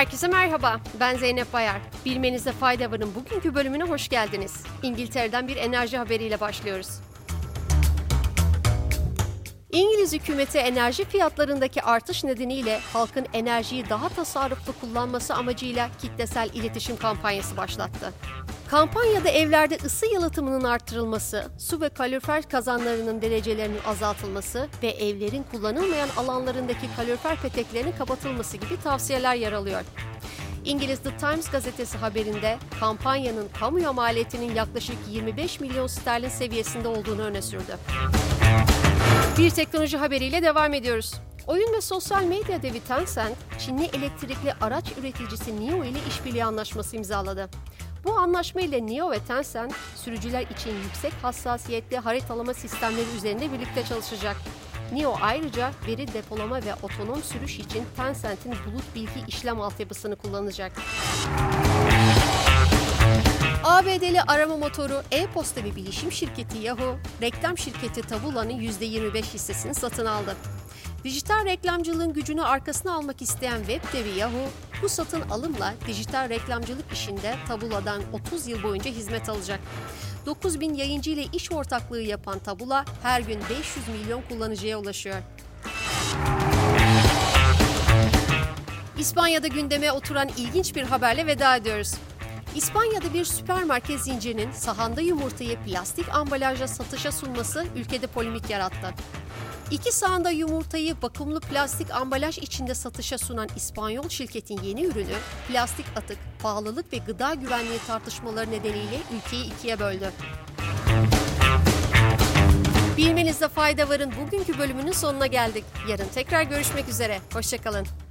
Herkese merhaba, ben Zeynep Bayar. Bilmenizde Fayda Var'ın bugünkü bölümüne hoş geldiniz. İngiltere'den bir enerji haberiyle başlıyoruz. İngiliz hükümeti enerji fiyatlarındaki artış nedeniyle halkın enerjiyi daha tasarruflu kullanması amacıyla kitlesel iletişim kampanyası başlattı. Kampanyada evlerde ısı yalıtımının artırılması, su ve kalorifer kazanlarının derecelerinin azaltılması ve evlerin kullanılmayan alanlarındaki kalorifer peteklerinin kapatılması gibi tavsiyeler yer alıyor. İngiliz The Times gazetesi haberinde kampanyanın kamuya maliyetinin yaklaşık 25 milyon sterlin seviyesinde olduğunu öne sürdü. Bir teknoloji haberiyle devam ediyoruz. Oyun ve sosyal medya devi Tencent, Çinli elektrikli araç üreticisi Nio ile işbirliği anlaşması imzaladı. Bu anlaşma ile Nio ve Tencent, sürücüler için yüksek hassasiyetli haritalama sistemleri üzerinde birlikte çalışacak. Nio ayrıca veri depolama ve otonom sürüş için Tencent'in bulut bilgi işlem altyapısını kullanacak. ABD'li arama motoru, e-posta ve bilişim şirketi Yahoo, reklam şirketi Taboola'nın %25 hissesini satın aldı. Dijital reklamcılığın gücünü arkasına almak isteyen web devi Yahoo, bu satın alımla dijital reklamcılık işinde Taboola'dan 30 yıl boyunca hizmet alacak. 9.000 yayıncı ile iş ortaklığı yapan Taboola her gün 500 milyon kullanıcıya ulaşıyor. İspanya'da gündeme oturan ilginç bir haberle veda ediyoruz. İspanya'da bir süpermarket zincirinin sahanda yumurtayı plastik ambalajla satışa sunması ülkede polemik yarattı. İki sahanda yumurtayı bakımlı plastik ambalaj içinde satışa sunan İspanyol şirketin yeni ürünü, plastik atık, pahalılık ve gıda güvenliği tartışmaları nedeniyle ülkeyi ikiye böldü. Bilmenizde fayda varın bugünkü bölümünün sonuna geldik. Yarın tekrar görüşmek üzere. Hoşça kalın.